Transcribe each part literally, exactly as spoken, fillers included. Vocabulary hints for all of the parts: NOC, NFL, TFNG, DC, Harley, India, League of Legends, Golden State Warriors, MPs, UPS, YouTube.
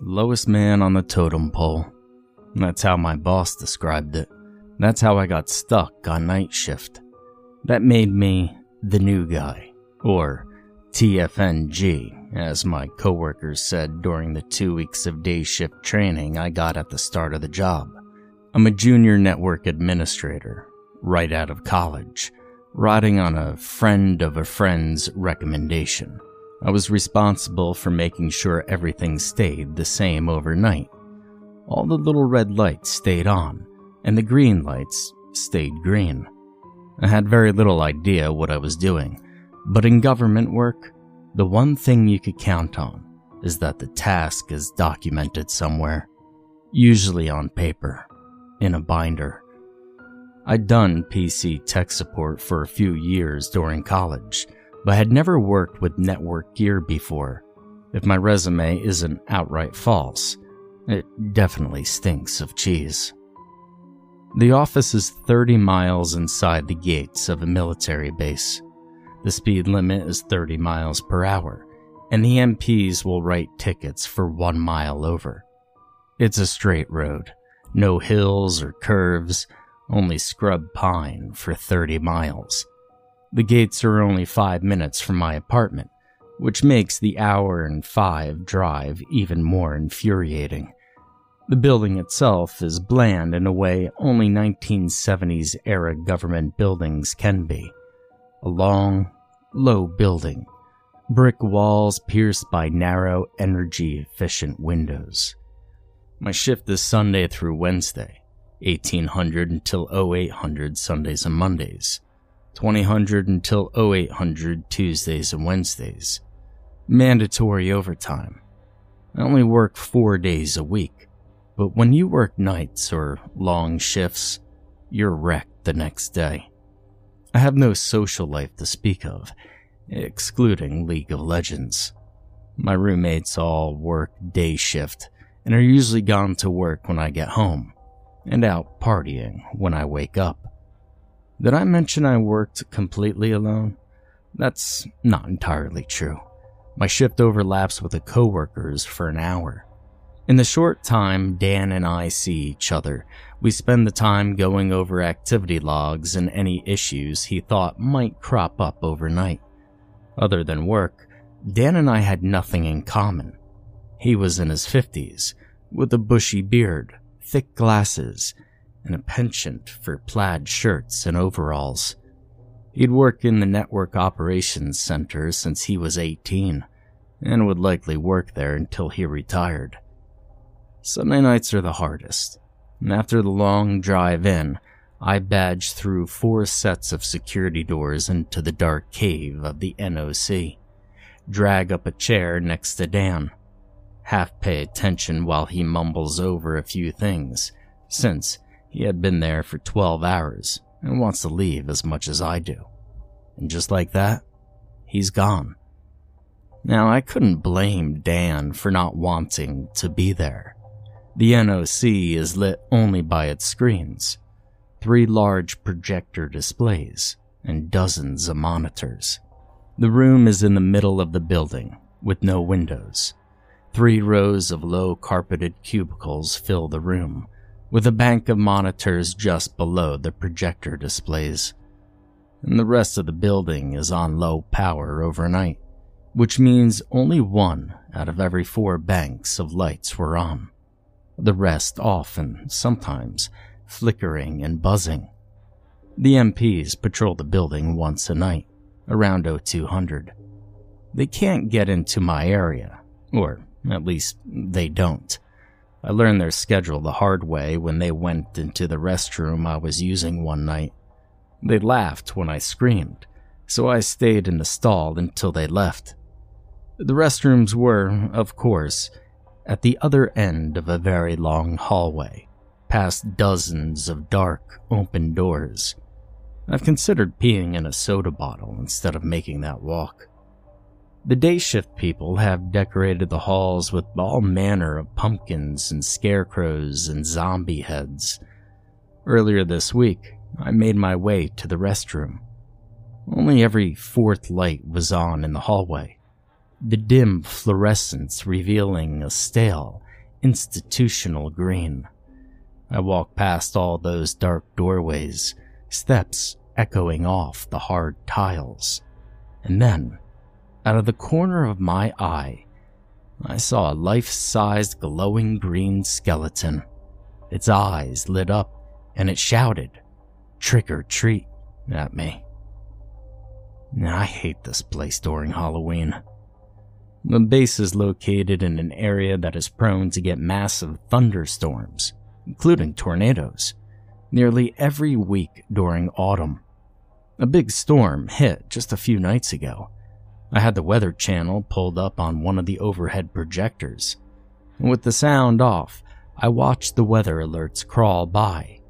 Lowest man on the totem pole. That's how my boss described it. That's how I got stuck on night shift. That made me the new guy, or T F N G, as my coworkers said during the two weeks of day shift training I got at the start of the job. I'm a junior network administrator, right out of college, riding on a friend of a friend's recommendation. I was responsible for making sure everything stayed the same overnight. All the little red lights stayed on, and the green lights stayed green. I had very little idea what I was doing, but in government work, the one thing you could count on is that the task is documented somewhere, usually on paper, in a binder. I'd done P C tech support for a few years during college, but I had never worked with network gear before. If my resume isn't outright false, it definitely stinks of cheese. The office is thirty miles inside the gates of a military base. The speed limit is thirty miles per hour, and the M Ps will write tickets for one mile over. It's a straight road, no hills or curves, only scrub pine for thirty miles. The gates are only five minutes from my apartment, which makes the hour and five drive even more infuriating. The building itself is bland in a way only nineteen seventies era government buildings can be. A long, low building, brick walls pierced by narrow, energy-efficient windows. My shift is Sunday through Wednesday, eighteen hundred until oh eight hundred Sundays and Mondays. twenty hundred until oh eight hundred Tuesdays and Wednesdays. Mandatory overtime. I only work four days a week, but when you work nights or long shifts, you're wrecked the next day. I have no social life to speak of, excluding League of Legends. My roommates all work day shift and are usually gone to work when I get home, and out partying when I wake up. Did I mention I worked completely alone? That's not entirely true. My shift overlaps with the coworkers for an hour. In the short time Dan and I see each other, we spend the time going over activity logs and any issues he thought might crop up overnight. Other than work, Dan and I had nothing in common. He was in his fifties, with a bushy beard, thick glasses, and a penchant for plaid shirts and overalls. He'd worked in the Network Operations Center since he was eighteen, and would likely work there until he retired. Sunday nights are the hardest, and after the long drive in, I badged through four sets of security doors into the dark cave of the N O C, drag up a chair next to Dan, half pay attention while he mumbles over a few things, since he had been there for twelve hours and wants to leave as much as I do. And just like that, he's gone. Now, I couldn't blame Dan for not wanting to be there. The N O C is lit only by its screens, three large projector displays, and dozens of monitors. The room is in the middle of the building, with no windows. Three rows of low-carpeted cubicles fill the room, with a bank of monitors just below the projector displays. And the rest of the building is on low power overnight, which means only one out of every four banks of lights were on, the rest off and sometimes flickering and buzzing. The M Ps patrol the building once a night, around oh two hundred. They can't get into my area, or at least they don't. I learned their schedule the hard way when they went into the restroom I was using one night. They laughed when I screamed, so I stayed in the stall until they left. The restrooms were, of course, at the other end of a very long hallway, past dozens of dark, open doors. I've considered peeing in a soda bottle instead of making that walk. The day shift people have decorated the halls with all manner of pumpkins and scarecrows and zombie heads. Earlier this week, I made my way to the restroom. Only every fourth light was on in the hallway, the dim fluorescence revealing a stale, institutional green. I walked past all those dark doorways, steps echoing off the hard tiles, and then, out of the corner of my eye, I saw a life-sized glowing green skeleton. Its eyes lit up, and it shouted, "Trick or treat," at me. I hate this place during Halloween. The base is located in an area that is prone to get massive thunderstorms, including tornadoes, nearly every week during autumn. A big storm hit just a few nights ago. I had the Weather Channel pulled up on one of the overhead projectors. With the sound off, I watched the weather alerts crawl by.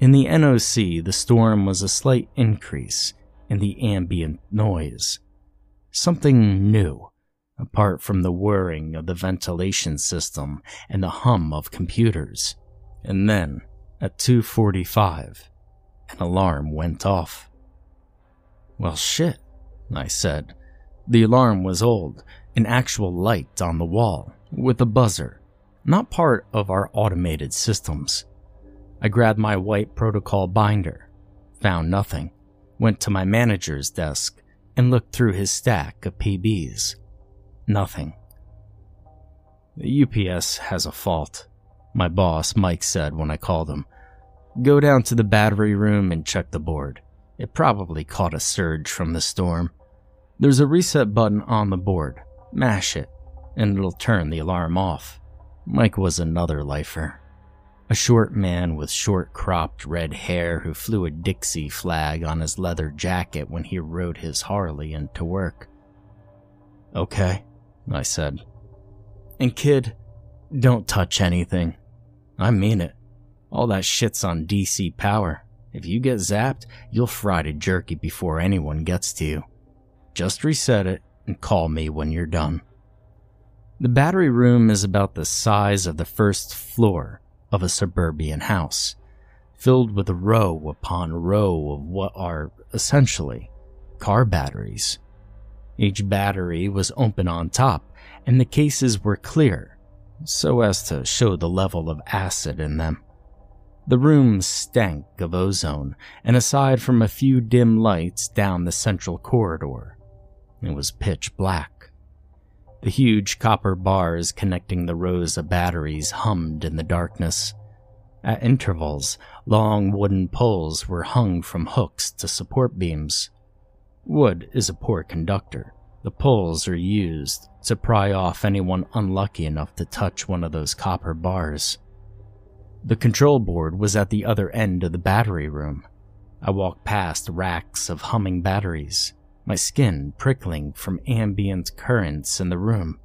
In the N O C, the storm was a slight increase in the ambient noise. Something new, apart from the whirring of the ventilation system and the hum of computers. And then, at two forty-five, an alarm went off. "Well, shit," I said. The alarm was old, an actual light on the wall, with a buzzer, not part of our automated systems. I grabbed my white protocol binder, found nothing, went to my manager's desk, and looked through his stack of P Bs. Nothing. "The U P S has a fault," my boss, Mike, said when I called him. "Go down to the battery room and check the board. It probably caught a surge from the storm. There's a reset button on the board. Mash it, and it'll turn the alarm off." Mike was another lifer. A short man with short-cropped red hair who flew a Dixie flag on his leather jacket when he rode his Harley into work. "Okay," I said. "And kid, don't touch anything. I mean it. All that shit's on D C power. If you get zapped, you'll fry to jerky before anyone gets to you. Just reset it and call me when you're done." The battery room is about the size of the first floor of a suburban house, filled with row upon row of what are, essentially, car batteries. Each battery was open on top, and the cases were clear, so as to show the level of acid in them. The room stank of ozone, and aside from a few dim lights down the central corridor, it was pitch black. The huge copper bars connecting the rows of batteries hummed in the darkness. At intervals, long wooden poles were hung from hooks to support beams. Wood is a poor conductor. The poles are used to pry off anyone unlucky enough to touch one of those copper bars. The control board was at the other end of the battery room. I walked past racks of humming batteries, my skin prickling from ambient currents in the room.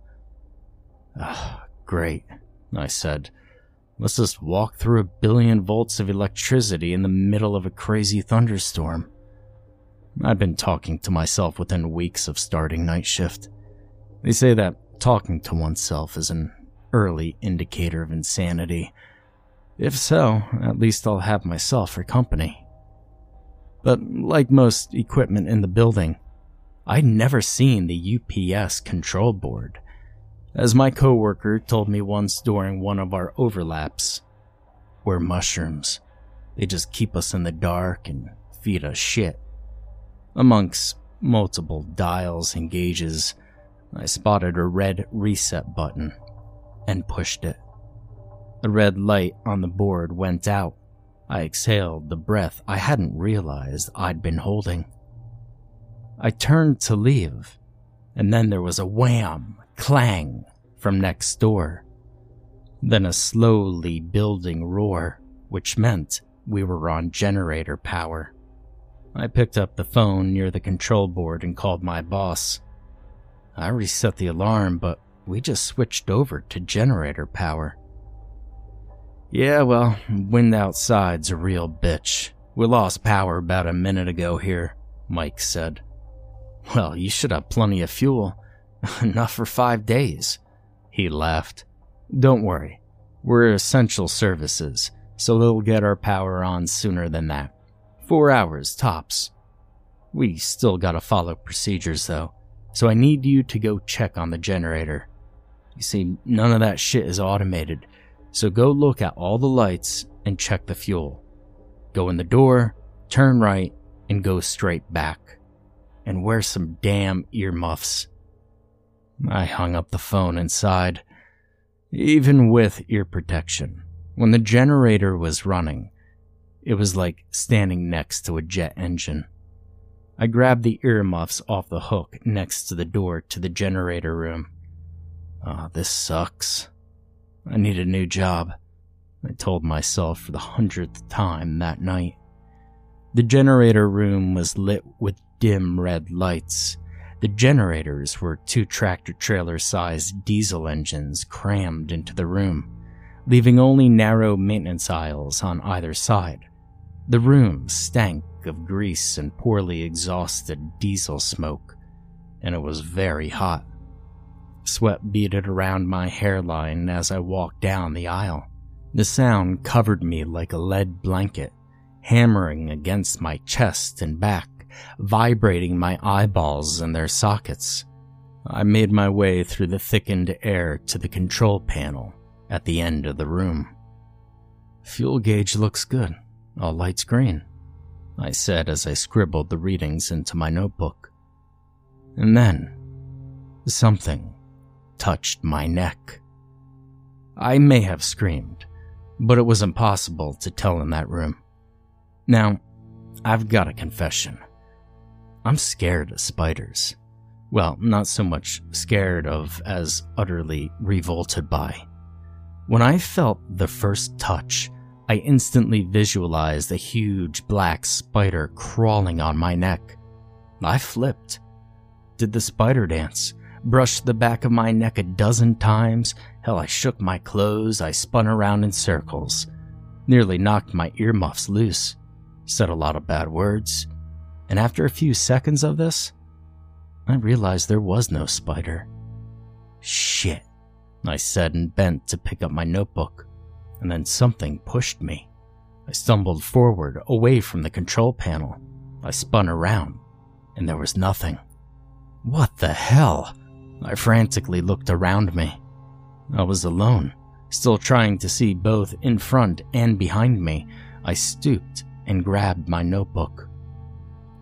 "Ugh, great," I said. "Let's just walk through a billion volts of electricity in the middle of a crazy thunderstorm." I've been talking to myself within weeks of starting night shift. They say that talking to oneself is an early indicator of insanity. If so, at least I'll have myself for company. But like most equipment in the building, I'd never seen the U P S control board. As my coworker told me once during one of our overlaps, we're mushrooms. They just keep us in the dark and feed us shit. Amongst multiple dials and gauges, I spotted a red reset button and pushed it. The red light on the board went out. I exhaled the breath I hadn't realized I'd been holding. I turned to leave, and then there was a wham, clang from next door. then a slowly building roar, which meant we were on generator power. I picked up the phone near the control board and called my boss. I reset the alarm, but we just switched over to generator power. Yeah, well, wind outside's a real bitch. We lost power about a minute ago here, Mike said. Well, you should have plenty of fuel. Enough for five days. He laughed. Don't worry. We're essential services, so they'll get our power on sooner than that. Four hours, tops. We still gotta follow procedures, though, so I need you to go check on the generator. You see, none of that shit is automated, so go look at all the lights and check the fuel. Go in the door, turn right, and go straight back. And wear some damn earmuffs. I hung up the phone and sighed. Even with ear protection, when the generator was running, it was like standing next to a jet engine. I grabbed the earmuffs off the hook next to the door to the generator room. Ah, this sucks. I need a new job, I told myself for the hundredth time that night. The generator room was lit with dim red lights. The generators were two tractor-trailer-sized diesel engines crammed into the room, leaving only narrow maintenance aisles on either side. The room stank of grease and poorly exhausted diesel smoke, and it was very hot. Sweat beaded around my hairline as I walked down the aisle. The sound covered me like a lead blanket, hammering against my chest and back, vibrating my eyeballs in their sockets. I made my way through the thickened air to the control panel at the end of the room. Fuel gauge looks good, all lights green, I said as I scribbled the readings into my notebook. And then, something touched my neck. I may have screamed, but it was impossible to tell in that room. Now, I've got a confession. I'm scared of spiders. Well, not so much scared of as utterly revolted by. When I felt the first touch, I instantly visualized a huge black spider crawling on my neck. I flipped, did the spider dance, brushed the back of my neck a dozen times. Hell, I shook my clothes, I spun around in circles, nearly knocked my earmuffs loose, said a lot of bad words, and after a few seconds of this, I realized there was no spider. Shit, I said and bent to pick up my notebook, and then something pushed me. I stumbled forward, away from the control panel. I spun around, and there was nothing. What the hell? I frantically looked around me. I was alone, still trying to see both in front and behind me. I stooped and grabbed my notebook.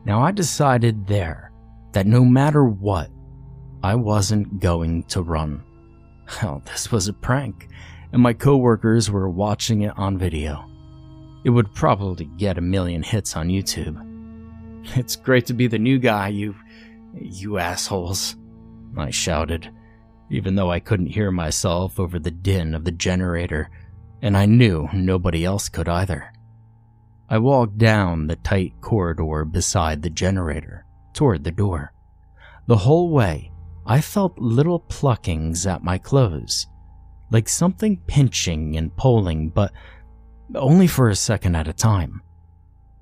Now I decided there that no matter what, I wasn't going to run. Hell, this was a prank, and my coworkers were watching it on video. It would probably get a million hits on YouTube. It's great to be the new guy, you, you assholes, I shouted, even though I couldn't hear myself over the din of the generator, and I knew nobody else could either. I walked down the tight corridor beside the generator, toward the door. The whole way, I felt little pluckings at my clothes, like something pinching and pulling, but only for a second at a time.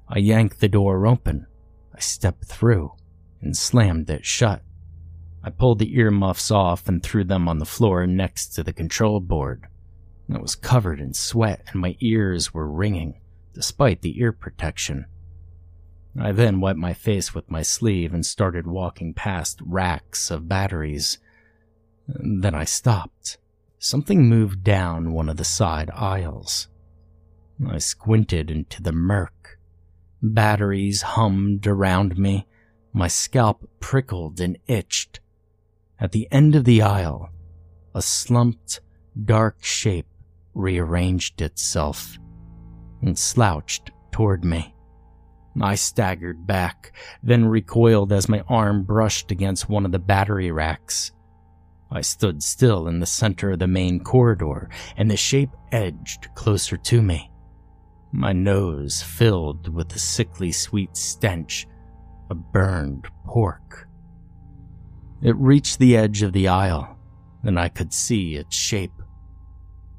I yanked the door open, I stepped through, and slammed it shut. I pulled the earmuffs off and threw them on the floor next to the control board. I was covered in sweat and my ears were ringing, despite the ear protection. I then wiped my face with my sleeve and started walking past racks of batteries. Then I stopped. Something moved down one of the side aisles. I squinted into the murk. Batteries hummed around me. My scalp prickled and itched. At the end of the aisle, a slumped, dark shape rearranged itself and slouched toward me. I staggered back, then recoiled as my arm brushed against one of the battery racks. I stood still in the center of the main corridor, and the shape edged closer to me. My nose filled with the sickly sweet stench of burned pork. It reached the edge of the aisle, and I could see its shape.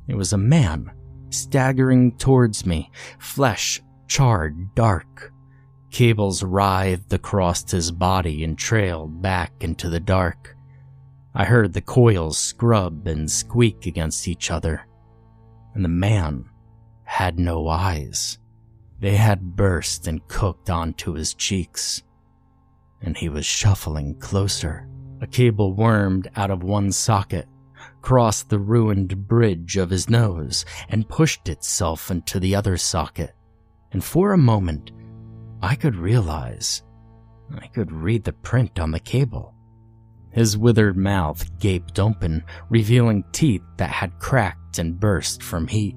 It was a man staggering towards me, flesh charred dark. Cables writhed across his body and trailed back into the dark. I heard the coils scrub and squeak against each other, and the man had no eyes. They had burst and cooked onto his cheeks, and he was shuffling closer. A cable wormed out of one socket, crossed the ruined bridge of his nose, and pushed itself into the other socket. And for a moment, I could realize, I could read the print on the cable. His withered mouth gaped open, revealing teeth that had cracked and burst from heat.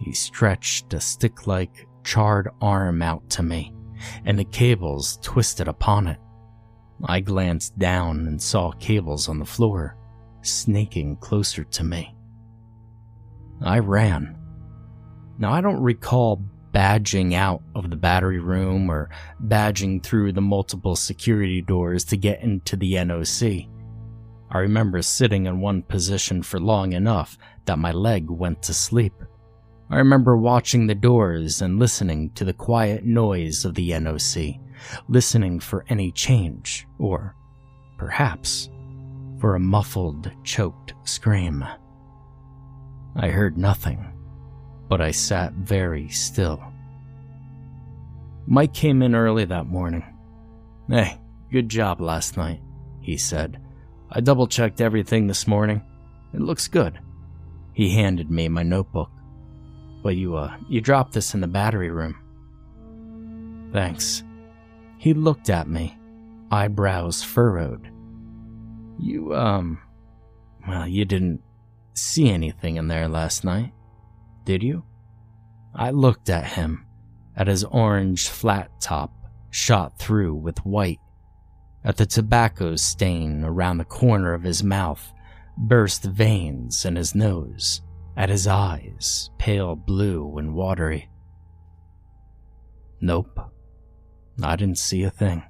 He stretched a stick-like, charred arm out to me, and the cables twisted upon it. I glanced down and saw cables on the floor, snaking closer to me. I ran. Now, I don't recall badging out of the battery room or badging through the multiple security doors to get into the N O C. I remember sitting in one position for long enough that my leg went to sleep. I remember watching the doors and listening to the quiet noise of the N O C, listening for any change, or perhaps for a muffled, choked scream. I heard nothing, but I sat very still. Mike came in early that morning. "Hey, good job last night," he said. "I double-checked everything this morning. It looks good." He handed me my notebook. "But you, uh, you dropped this in the battery room." "Thanks." He looked at me, eyebrows furrowed. "You, um, well, you didn't see anything in there last night, did you?" I looked at him, at his orange flat top, shot through with white, at the tobacco stain around the corner of his mouth, burst veins in his nose, at his eyes, pale blue and watery. "Nope. I didn't see a thing."